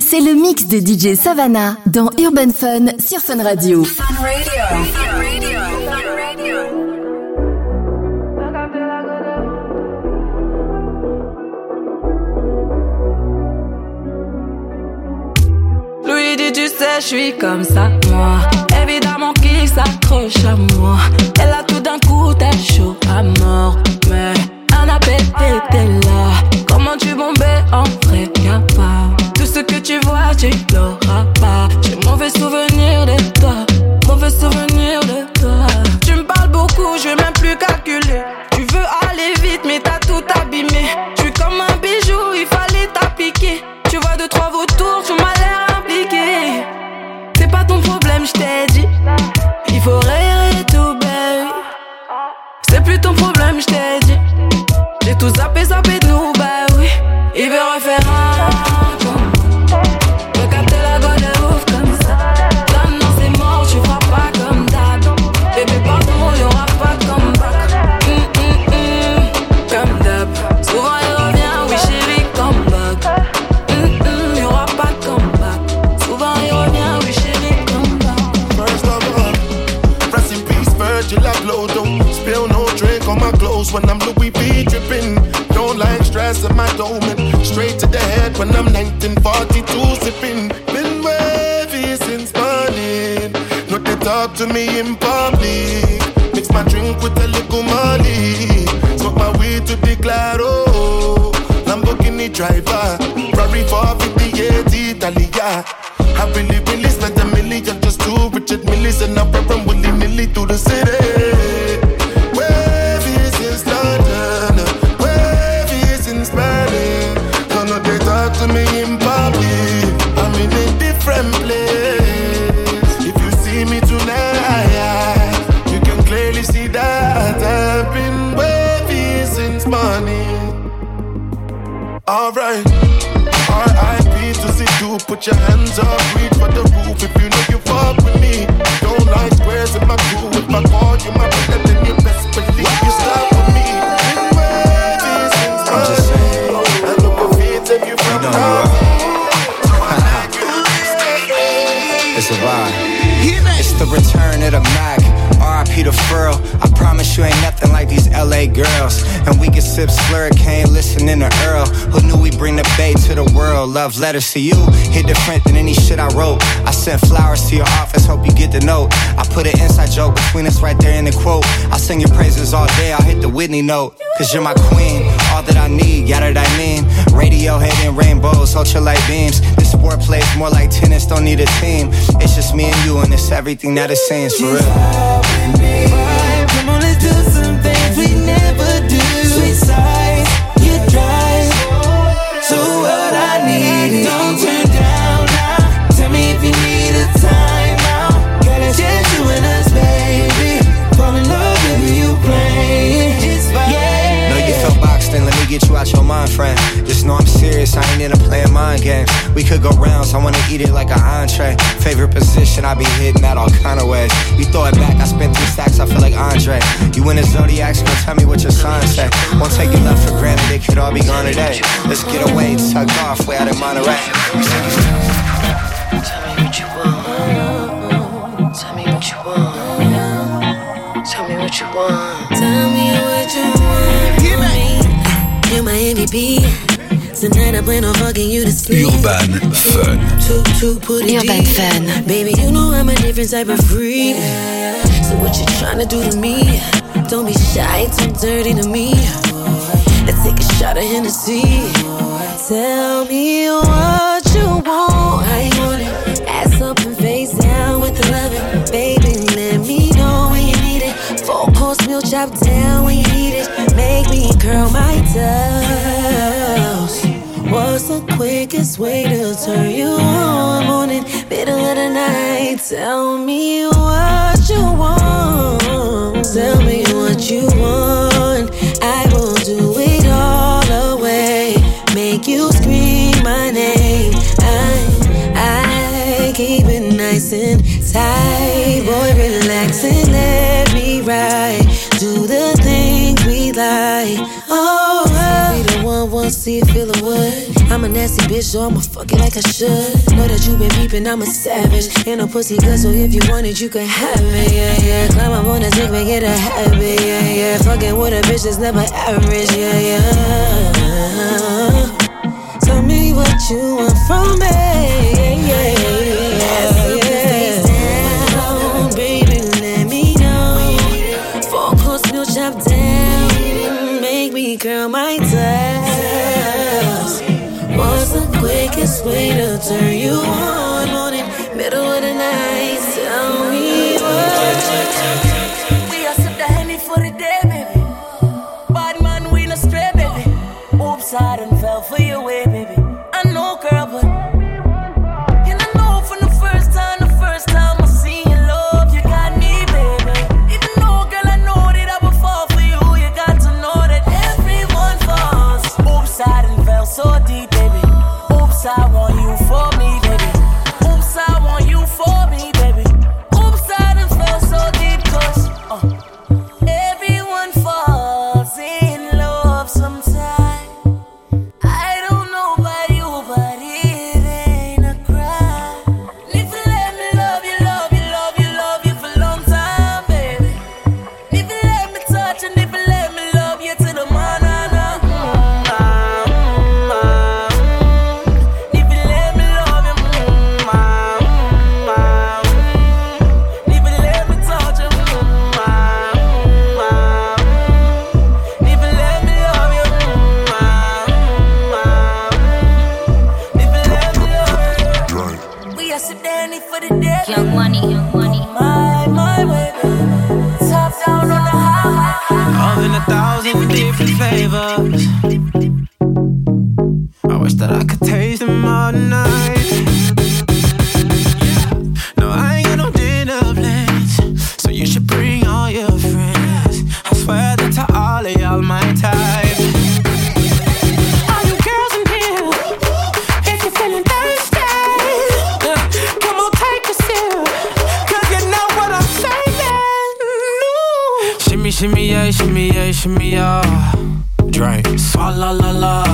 C'est le mix de DJ Savannah dans Urban Fun sur Fun Radio. Fun Radio. Fun Radio. Fun Radio. Lui dit tu sais je suis comme ça moi. Évidemment qu'il s'accroche à moi. Elle a tout d'un coup t'es chaud à mort. Mais un appel était là. Comment tu bombais en vrai qu'à part. Ce que tu vois, tu l'auras pas. J'ai mauvais souvenir de toi. Mauvais souvenir de toi. Tu me parles beaucoup, je vais même plus calculer. Tu veux aller vite, mais t'as tout abîmé. Je suis comme un bijou, il fallait t'appliquer. Tu vois deux, trois vautours, tu m'as l'air impliqué. C'est pas ton problème, je t'ai dit. Il faut rire et tout, baby. C'est plus ton problème, je t'ai dit. J'ai tout zappé, zappé de nous, bah oui. Il veut refaire un coup. When I'm Louis V dripping, don't like stress in my domain. Straight to the head when I'm 1942 sipping. Been wavy since morning. Not they talk to me in public. Mix my drink with a little Molly. Smoke my weed to the Claro. Lamborghini driver, Ferrari 458 Italia. I really, really spent a million just to Richard Millis and I'm from willy nilly through the city. To me in Barbie, I'm in a different place. If you see me tonight, you can clearly see that I've been wavy since morning. Alright, R.I.P. to see you. Put your hands up, reach for the roof. If you know you fuck with me, don't like squares in my crew. If I call you my brother, then you best believe you stop with me. Been wavy since morning. No, it's a vibe. It's the return of the Mac. R.I.P. to Furl. I promise you ain't nothing like these L.A. girls. And we can sip slurricane, listening to Earl. Who knew we bring the bay to the world? Love letters to you hit different than any shit I wrote. I sent flowers to your office, hope you get the note. I put an inside joke between us right there in the quote. I sing your praises all day, I'll hit the Whitney note. Cause you're my queen, all that I need, yada that I mean. Radiohead and rainbows, ultralight beams. This sport plays more like tennis, don't need a team. It's just me and you and it's everything that it seems, for real. Come on, let's do some things we never do. Sweet sights, you drive. So what I need, don't turn down now. Tell me if you need a time out. Got a chance you and us, baby. Fall in love if you play it. It's fine. Yeah. No, you feel boxed in, let me get you out your mind, friend. Just know I'm serious, I ain't into playing mind games. We could go rounds, I wanna eat it like an entree. Favorite position, I be hitting that all kind of ways. You throw it back, I spend 3 stacks, I feel like Andre. You in a Zodiac, so tell me what your sign say. Won't take your love for granted, it could all be gone today. Let's get away, tuck off, way out in Monterey. Tell me what you want. Tell me what you want. Tell me what you want. Tell me what you want. You're my MVP. Tonight I plan on fucking you to sleep. Urban Fun. Urban Fun. Baby, you know I'm a different type of freak. So what you tryna do to me? Don't be shy, talk dirty to me. Let's take a shot of Hennessy. Tell me what you want. I want it. Ass up and face down with the loving. Baby, let me know when you need it. 4-course meal chopped down when you need it. Make me curl my toes. What's the quickest way to turn you on? Morning, middle of the night. Tell me what you want. Tell me what you want. I will do it all the way. Make you scream my name. I keep it nice and tight. Boy, relax and let me ride. Do the things we like. Oh, be the one, see, feel the wood. I'm a nasty bitch, so I'ma fuck it like I should. Know that you been peeping, I'm a savage. Ain't no pussy good, so if you want it, you can have it, yeah, yeah. Climb up on a dick, make it a habit, yeah, yeah. Fucking with a bitch that's never average, yeah, yeah. Tell me what you want from me, yeah, yeah, yeah. Girl, my time. What's the quickest way to turn you on it? Middle of the night, tell me what. We accept the Henny for the day, baby. Bad man, we no stray, baby. Oops, I done fell for your way, baby. I know, girl, but and I know from the first time I seen you, love, you got me, baby. Even though, girl, I know that I would fall for you. You got to know that everyone falls. Oops, I done fell so deep, baby. Oops, I want you for me, baby. Oops, I want you for me, baby. Oops, I done fell so deep, cause everyone falls in love sometime. I don't know about you, but it ain't a crime. If you let me love you, love you, love you, love you for a long time, baby. If you let me touch and if you let me love you till the morning. Young money, my baby. Top down on the high. All in a thousand different flavors. I wish that I could taste them all tonight. No, I ain't got no dinner plans, so you should bring all your friends. I swear that to all of y'all my type. All you girls in here, if you're feeling thirsty, come on, take a sip. Shimmy, yeah, shimmy, yeah, shimmy, yeah. Drink, swalla la la.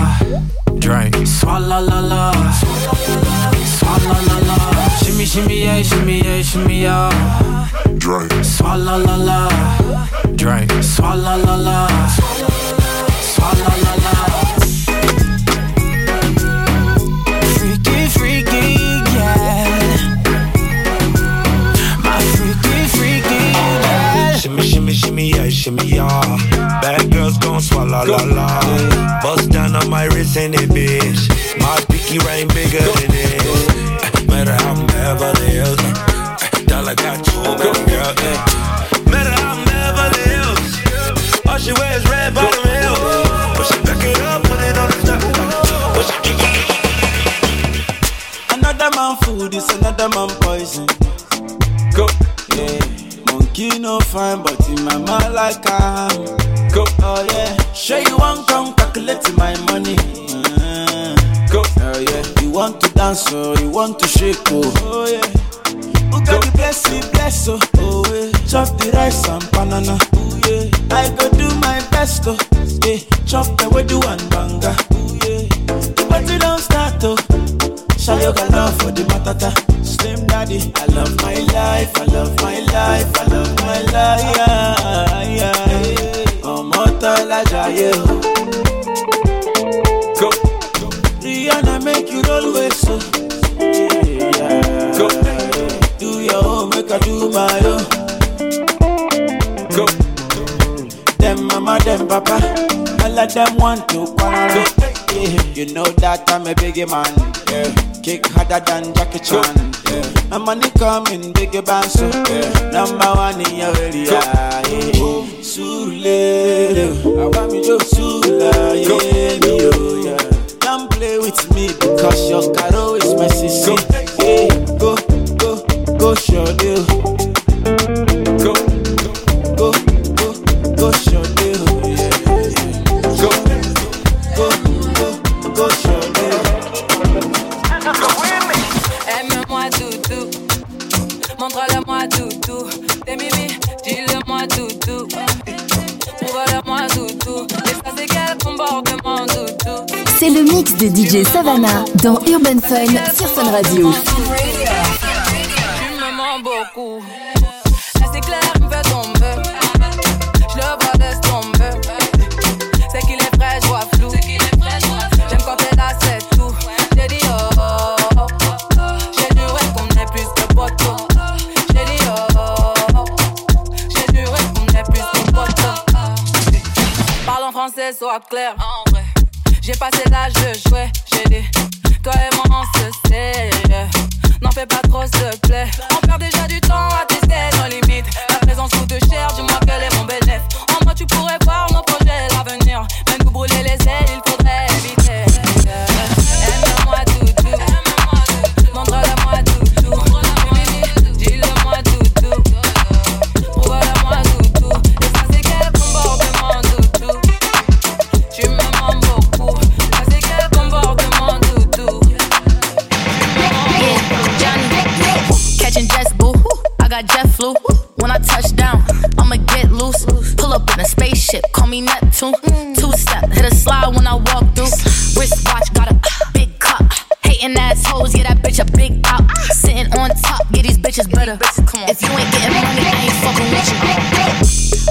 Drink, swalla la la. Swalla la la. Shimmy, shimmy, yeah, shimmy, yeah, shimmy, yeah. Drink, swalla la la. Drink, swalla la la. Swalla la la. Freaky, freaky, yeah. My freaky, freaky, yeah. Shimmy, shimmy, shimmy, yeah, shimmy, yeah. Bad girls gon' swallow, la, la. Bust down on my wrist and it, bitch. My pinky ring bigger than this. Matter how I'm Beverly Hills. Dollar got you, baby girl. Matter how I'm Beverly Hills. All she wears red bottom heels. But she back it up, put it on the top. Another man food is another man poison. Go, yeah. Monkey no fine, but in my mind like I'm go, oh yeah. Sure you want come calculate my money, go, oh yeah. You want to dance, oh, you want to shake, oh, oh yeah. Who got the blessing, bless, oh, oh yeah. Chop the rice and banana, oh yeah. I go do my best, oh yeah. Chop the way do one banga, oh yeah. The party don't start, oh. Shayo got love for the matata. Slim daddy, I love my life, I love my life, I love my life. Yeah, yeah. Omotala Jaye. Go. Rihanna make you roll with so. Yeah. Go. Do your own, make I do my own. Go. Them mama, them papa, all of them want to quarrel. Yeah. You know that I'm a big man. Yeah. Kick harder than Jackie Chan. My money coming, big bounce, so yeah. Number 1 in your area. Sule, I want me to Sula, yeah, me, oh, yeah. Don't play with me because your caro is my sister. Hey, go, go, go, show deal. Go, go, go, go, show deal. Go, go, go, show deal. Montre-le-moi toutou, t'es mimi, dis-le-moi toutou. Trouve-le-moi toutou, et ça c'est quel comportement toutou. C'est le mix de DJ Savannah dans Urban Fun sur Fun Radio. Tu me mens beaucoup. Là c'est clair, il me fait tomber. Je le vois, laisse tomber. C'est qu'il est frais, je vois flou. J'aime quand t'es là, c'est tout. J'ai dit oh, oh, oh, oh. J'ai du rêve qu'on est plus que poteau. J'ai dit oh, oh, oh, oh. J'ai du rêve qu'on est plus que poteau. Parle en français, sois clair. J'ai passé l'âge de jouer, j'ai dit, toi et moi on se sait. N'en fais pas trop s'il te plaît. On perd déjà du temps à tester nos limites. La présence coûte cher, dis-moi quel est mon bénéfice. En moi tu pourrais voir nos projets, l'avenir. Même nous brûler les ailes, il faudrait éviter. Aime-moi toutou, montre-le-moi toutou. Dis-le-moi toutou, prouve-le-moi toutou. Et ça c'est quel comportement toutou. Tu me mens beaucoup. Got jet flu. When I touch down, I'ma get loose. Pull up in a spaceship, call me Neptune. Two-step, hit a slide when I walk through. Wristwatch, got a big cup. Hating assholes, yeah, that bitch a big out. Sitting on top, yeah, these bitches better. If you ain't getting money, I ain't fucking with you.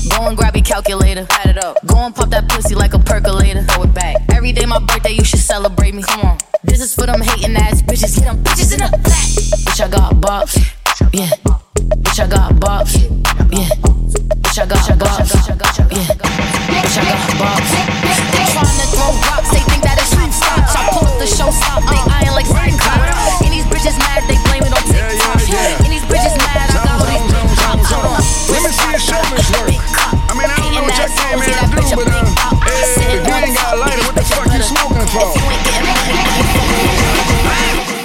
Go and grab your calculator. Add it up. Go and pop that pussy like a percolator. Throw it back. Every day my birthday, you should celebrate me. Come on. This is for them hating ass bitches. Get them bitches in the back. Bitch, I got bucks. Yeah. Bitch, I got bops. Yeah. Bitch, I got bops. Yeah. Bitch, I got bops. Trying to throw rocks, they think that it's shoot stops. I pull up the show stop, they eyeing like red cops. And these bitches mad, they blame it on TikTok. And these bitches mad, I got all these cops. Let me see your shoulders work. I mean, I don't know what your game man do, but if you ain't got a lighter, what the fuck you smoking for?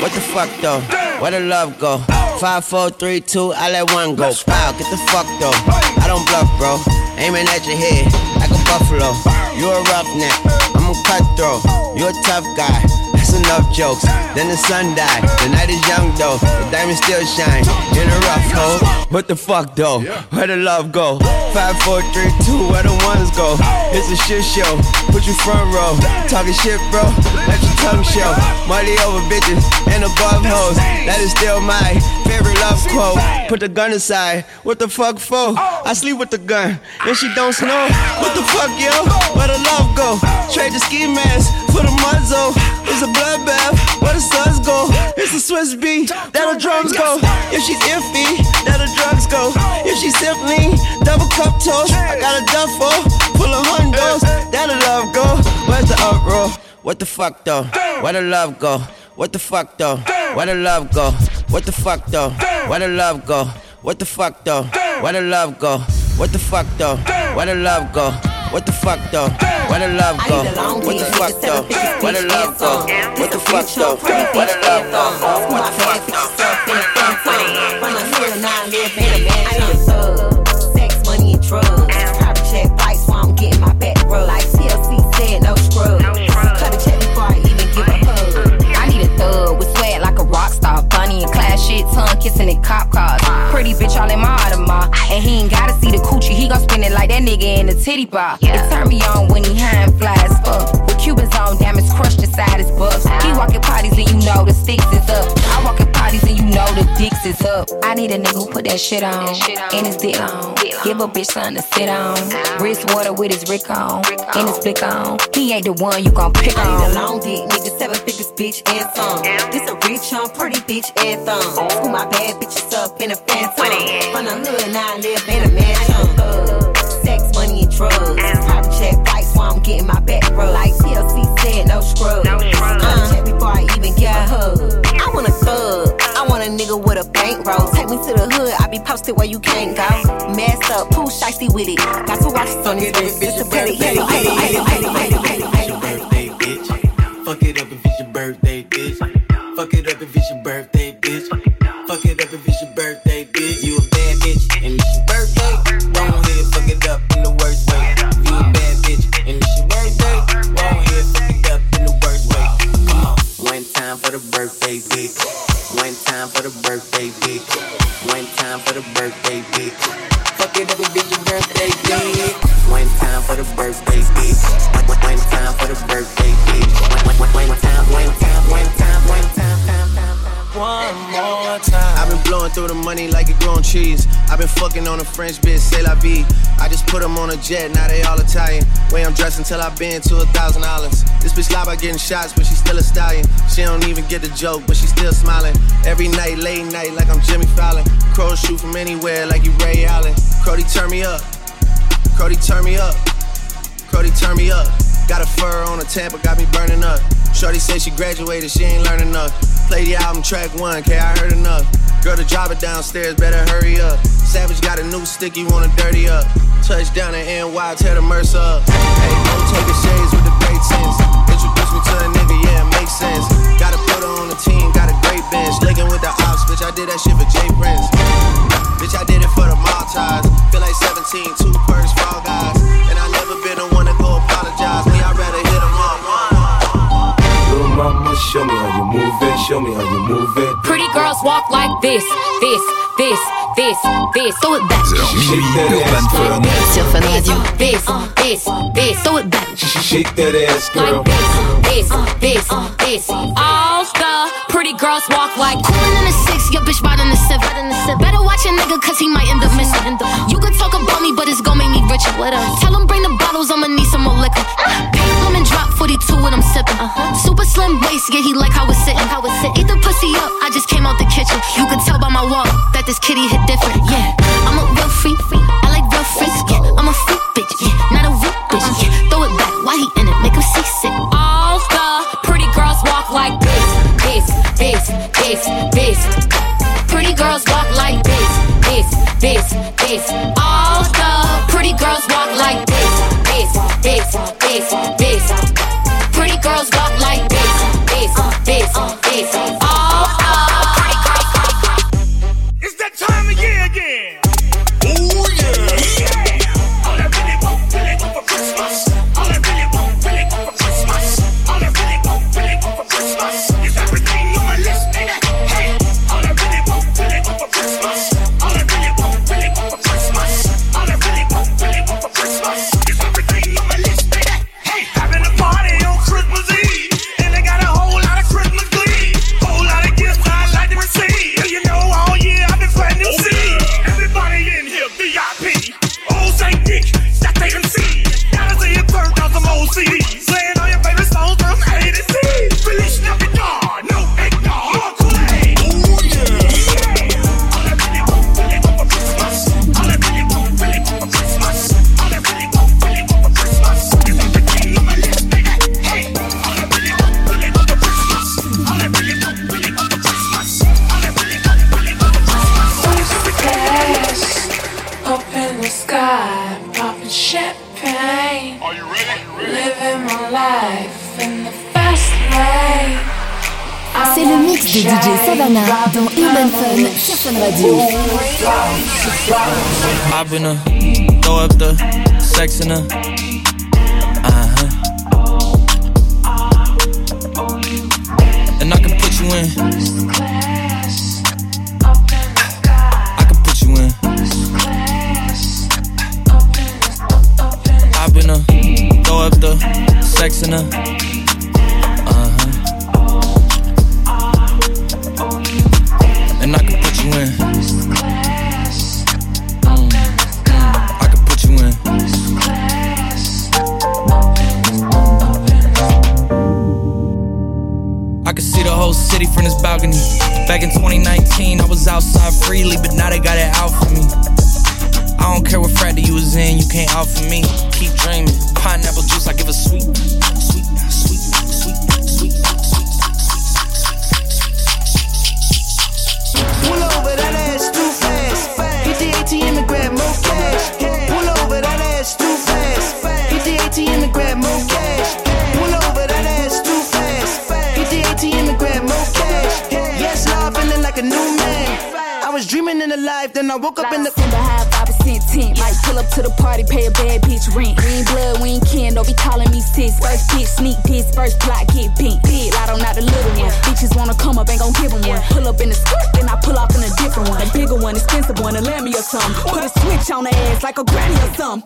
What the fuck though? Where the love go? 5, 4, 3, 2, I let one go. Wow, get the fuck though. I don't bluff, bro. Aiming at your head like a buffalo. You a roughneck, I'm a cutthroat. You a tough guy, that's enough jokes. Then the sun died, the night is young though. The diamonds still shine in a rough hole. What the fuck though? Where the love go? 5, 4, 3, 2, where the ones go? It's a shit show, put you front row. Talking shit, bro, let your tongue show. Money over bitches and above hoes. That is still my favorite love quote. Put the gun aside, what the fuck for? I sleep with the gun, and she don't snow. What the fuck, yo? Where the love go? Trade the ski mask for the muzzle. It's a bloodbath, where the suns go? It's a Swiss beat, that the drums go. If she's iffy, that the drugs go. If she's simply double cup. I got a duffel full of hundos. That a love go. Where's the uproar? What the fuck though? Where the love go? What the fuck though? Where the love go? What the fuck though? Where the love go? What the fuck though? Where the love go? What the fuck though? Where the love go? What the fuck though? Where the love go? What the fuck though? Where the love go? What the fuck though? Where the love go? What the fuck though? Drugs, private check fights while I'm getting my back rubbed. Like TLC said, no scrubs. Cut a check before I even give a hug. I need a thug with swag like a rock star. Bunny and class shit, tongue kissing in cop cars. Pretty bitch all in my Audemars. And he ain't gotta see the coochie, he gon' spin it like that nigga in the titty bar. It turn me on when he high and fly as fuck. With Cubans on, diamonds crushed inside his buffs. He walkin' parties and you know the sticks is up. I walk in parties and you know the dicks is up. I need a nigga who put that shit on and his dick on. Give a bitch something to sit on. Wrist water with his Rick on and his flick on. He ain't the one you gon' pick on. I need a long dick, nigga, 7 figures, bitch, and some. This a rich, young, pretty bitch, and thumb. Who my bad bitches up in a phantom. When I live and I live in a mansion. Sex, money, and drugs. Private check fights while I'm getting my back rubbed. Like TLC said, no scrubs. Check before I even get a hug. I want a thug. I want a nigga with a bankroll. Take me to the hood, I be posted where you can't go. Messed up, poo shicey with it. Got to watch this on this bitch. It's a petty, petty, petty, petty, petty, petty, petty. It's your birthday, bitch. Fuck it up if it's your birthday, bitch. Fuck it up if it's your birthday, bitch. Fuck it up if it's your birthday, bitch. You a bad bitch and it's your birthday. Go on here, fuck it up in the worst way. You a bad bitch and it's your birthday. Go on here, fuck it up in the worst way. Come on, one time for the birthday, bitch. One time for the birthday, bitch. One time for the birthday, bitch. Fuck did every bitch a birthday bitch. One time for the birthday bitch. One time for the birthday bitch. One time. One more time. I've been blowing through the money like it grown cheese. I've been fucking on a French bitch, c'est la vie. I just put them on a jet, now they all Italian. Way I'm dressed until I've been to $1,000. This bitch lie by getting shots, but she's still a stallion. She don't even get the joke, but she's still smiling. Every night, late night, like I'm Jimmy Fallon. Crows shoot from anywhere like you Ray Allen. Cody, turn me up. Cody, turn me up. Cody, turn me up. Got a fur on a Tampa, got me burning up. Shorty said she graduated, she ain't learning enough. Play the album track one, K, I heard enough. Girl, the driver downstairs, better hurry up. Savage got a new stick, you wanna dirty up. Touchdown in NY, tear the Mercer up. Hey, no taking shades with the great sense. Introduce me to a nigga, yeah, it makes sense. Got a photo on the team, got a great bench. Licking with the ops, bitch, I did that shit for J Prince. Bitch, I did it for the Maltese. Feel like 17, two purse, fall guys. And I never been the one to go apologize. Me, I'd rather hit them up. Mama, show me how you move it, show me how you move it. Pretty girls walk like this, this, this, this, this. Throw it back. Urban Fun. Sur Fun Radio. This, this, this. Throw it back. Shake that ass, girl. Like this, this, this, this. All the pretty girls walk like. Coolin' in the six, your bitch riding the seven. Better watch a nigga, cause he might end up missing. You could talk about me, but it's gon' make me richer. Tell him bring the bottles, I'ma need some more liquor. Pink woman drop 42 when I'm sippin'. Super slim waist, yeah, he like how it's sitting. Eat the pussy up, I just came out the kitchen. You can tell by my walk that this kitty hit different. Yeah, I'm a real freak, I like real freaks. Yeah, I'm a freak bitch, yeah, not a weak bitch. Yeah, throw it back, why he in it, make him seasick. All the pretty girls walk like this, this, this, this, this. Pretty girls walk like this, this, this, this. All the pretty girls walk like this, this, this, this, this. Pretty girls walk like this, this, this, this. All the pretty girls walk like this. It's that time of year again. Oh yeah. Yeah. All I really want for Christmas. All I really want for Christmas. All I really want for Christmas. Is everything on my list, nigga. Hey. All I really want for Christmas. All I really want for Christmas. All I really want for Christmas. Is everything on my list, nigga. Hey. Having a party on Christmas Eve. And I got a whole lot of Christmas glee. Whole lot of gifts I like to receive. And you know all year I've been planning to see. Everybody in here VIP. Old St. Dick, stack they MC. Gotta see it burnt out some old CDs. Playing all your favorite songs from A to Z. Feliz Navidad, no eggnog, more Kool-Aid. Oh yeah. All I really want for Christmas. All I really want for Christmas. All I really want for Christmas. Is everything on my list, nigga. Hey. All I really want for Christmas. All I really want for Christmas. All I really want for Christmas. Is everything on my list. Up in the sky, popping champagne. Are you ready? Living my life in the fast lane. C'est le mix de DJ Savannah dans Urban Fun sur Fun Radio. I've been a throw up the sex in a And I can put you in. I can put you in. I've been a throw up the sex in a And I can put you in. I can put you in. I can see the whole city from this balcony. Back in 2019, I was outside freely, but now they got it out for me. I don't care what frat you was in, you can't out for me. Keep dreaming. Pineapple juice, I give a sweet, sweet, sweet, sweet, sweet, sweet. Pull over, that ass too fast. Hit the ATM and grab more cash. Pull over, that ass too fast. Hit the ATM and grab more cash. Pull over, that ass too fast. Hit the ATM and grab more cash. Yes, now I'm feeling like a new man. I was dreaming in the life, then I woke up in the high tent. Might pull up to the party, pay a bad bitch rent. We ain't blood, we ain't kin, don't be calling me sis. First bitch, sneak this, first block, get bent. Big lot, I'm not a little one. Bitches wanna come up, ain't gon' give them one. Pull up in the skirt, then I pull off in a different one. A bigger one, expensive one, a Lammy or something. Put a switch on the ass like a granny or something.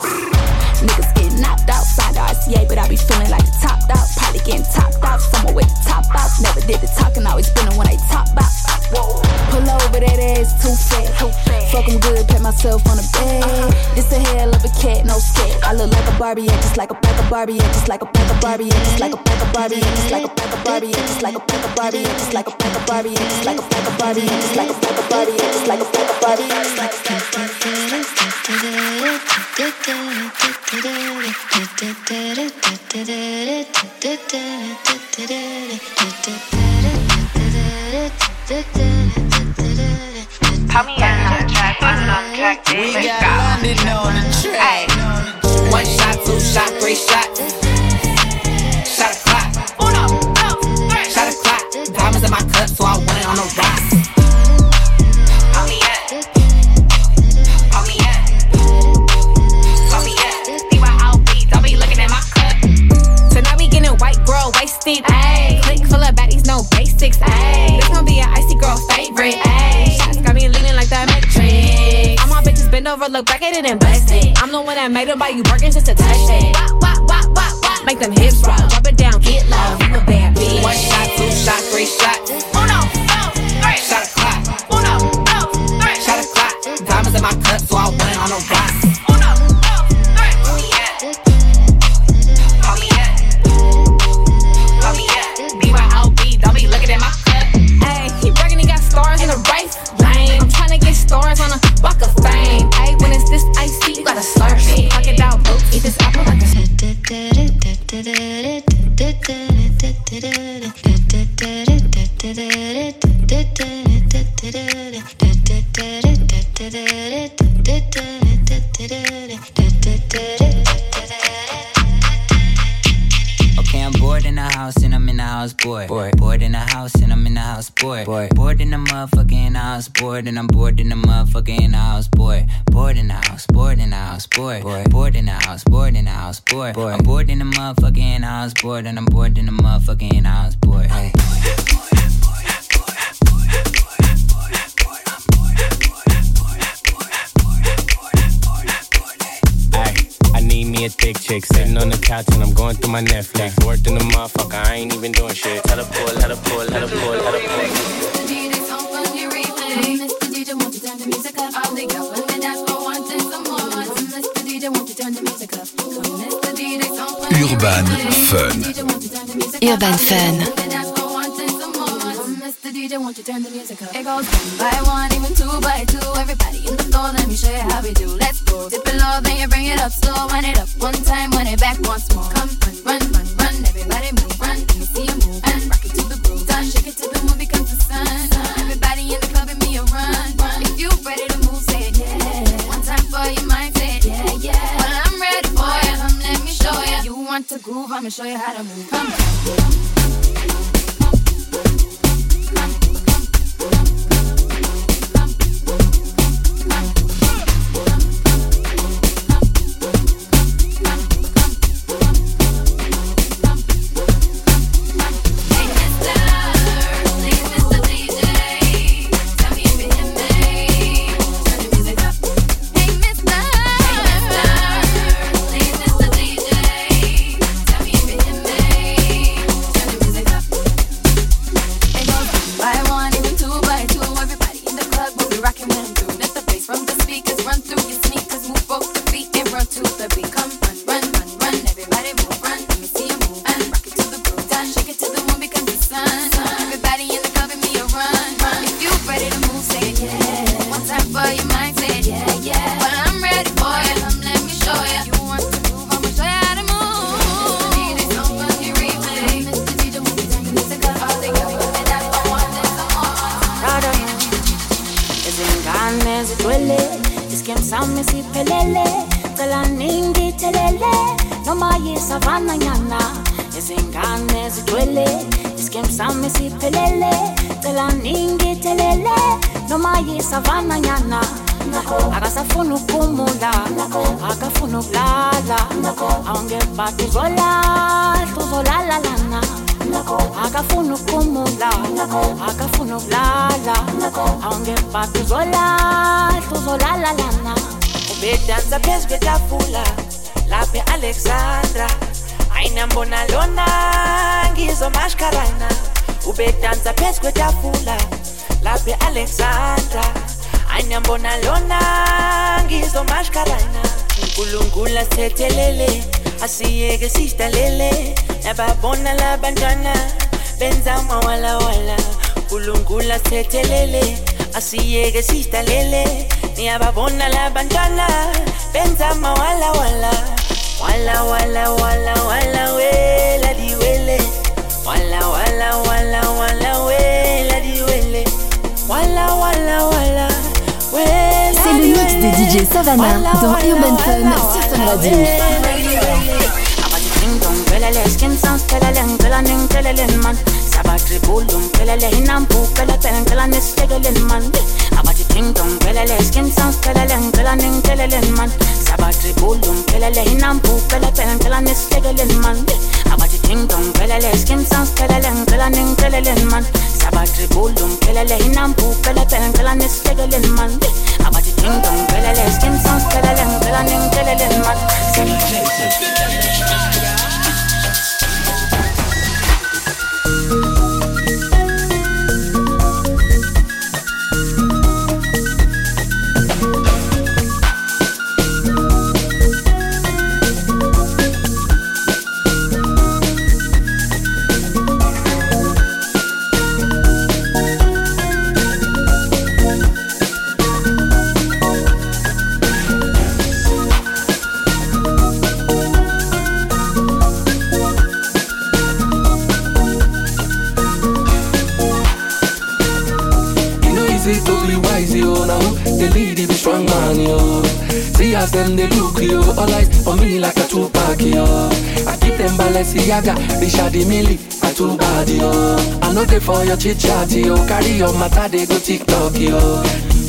Niggas get knocked out, signed to RCA, but I be feeling like the top dog. Probably getting topped off, somewhere with the top off. Never did the talking, always been when they top off. Pull over, that ass too fat. Fuck 'em good, pat myself on the back. This a hell of a cat, no scat. I look like a Barbie, yeah, just like a pack of Barbie, yeah, just like a pack of Barbie, yeah, just like a pack of Barbie, yeah, just like a pack of Barbie, yeah, just like a pack of Barbie, yeah, just like a pack of Barbie, yeah, just like a pack of Barbie, yeah, just like a pack of Barbie, yeah, just like a pack of Barbie, yeah, just like a pack of Tommy on the track, us on track, we got London on the track. One shot, two shot, three shot. Shot a clock, uno, dos, tres. Shot a clock, diamonds in my cup, so I went on a rock. Ayy, click full of baddies, no basics. Ayy, this gon' be an icy girl favorite. Ayy, shots got me leaning like that Matrix. All my bitches bend over, look back at it and bless it. I'm the one that made it by you working just to touch it. Wop, wop, wop, wop, wop. Make them hips rock, drop it down, get low. You a bad bitch. One shot, two shot, three shot. Uno, dos, tres. Shot a clock. Uno, dos, tres. Shot a clock. Diamonds in my cup, so I went on a rock. Stars on a walk of fame. Ayy, when it's this icy, you gotta slurp it. Pocket down boots, eat this apple like a Okay, I'm bored in the house and I'm in the house bored. Bored in the house and I'm in the house bored. Bored in the motherfucking house, bored and I'm bored in the motherfucking house, boy. Bored in the house, bored in the house, boy. Bored in the house, bored in the house, boy. I'm bored in the motherfucking house, bored and I'm bored in the motherfucking house, boy. A thick chick sitting on the couch and I'm going through my Netflix. Worked in the motherfucker, I ain't even doing shit. Let her pull, let her pull, let her pull, let her pull. The DJ's on Fun Replay. Mr. DJ, won't you turn the music up? I'll dig up when the dance floor wants and some more. Mr. DJ, won't you turn the music up? Mr. DJ's on Fun Replay. Urban Fun. Urban Fun. Mr. DJ, won't you turn the music up? It goes one by one, even two by two. Everybody in the floor, let me show you how we do. Let's go. Dip it low, then you bring it up slow. Run it up one time, run it back once more. Come run, run, run, run. Everybody move, run. Let me see you move. And rock it to the groove. Done, shake it till the moon becomes the sun. Everybody in the club, give me a run, run. If you ready to move, say it, yeah. One time for your mind, say it, yeah, yeah. Well, I'm ready for you. Come, let me show you. You want to groove, I'ma show you how to move. Come on. Savannah, yana. akasafuna ukumula akafuna ukulala aungebha tuzolalalana akafuna ukumula akafuna ukulala aungebha tuzolalalana ubedanza phezu kwetafula laphe Alexandra ainambona lona ngizomashkarana ubedanza phezu kwetafula laphe Alexandra anyambona lona ngizomashkarana unkulunkulu sethelele asiyeke sidalele nababona labantwana benzama walawala unkulunkulu sethelele asiyeke sidalele niyababona labantwana benzama walawala wala wala wala wala wela diwele wala wala wala wala wela diwele wala wala wala. C'est le mix de DJ Savannah dans Urban Fun sur Fun Radio. For your chit chat, yo, carry your matter, they go TikTok, yo.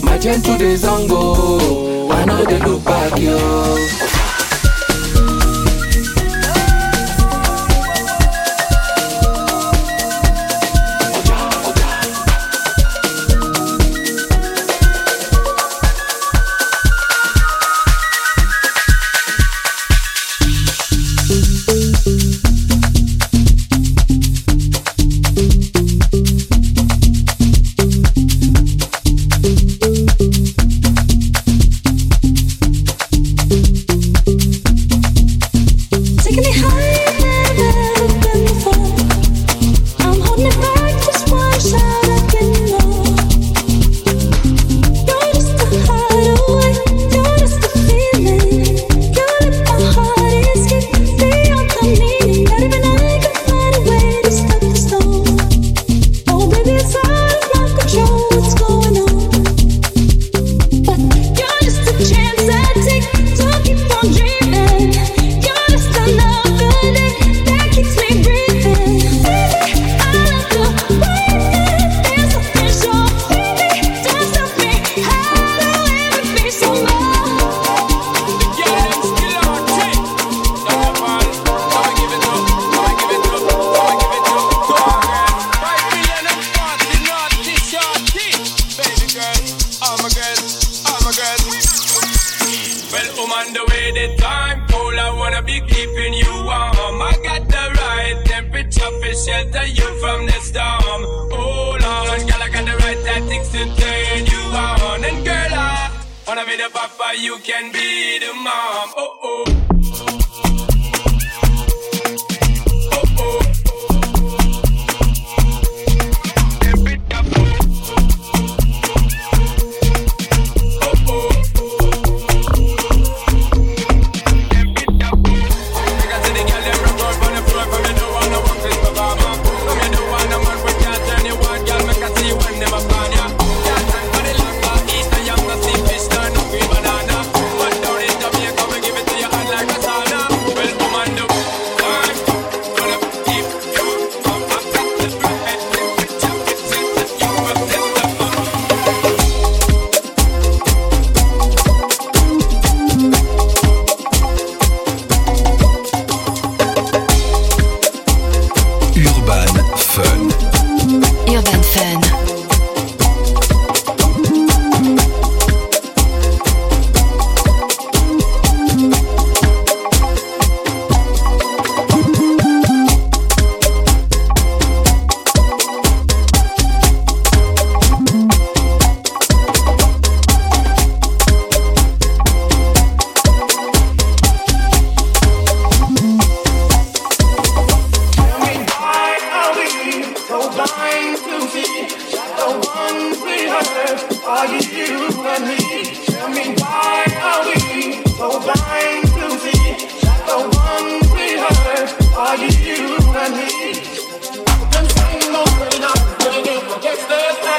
My gen to the zongo, I know they look back, yo. the ones we hurt are you and me. Tell me why are we so blind to see that the ones we hurt are you and me. Them same old women are putting in against us.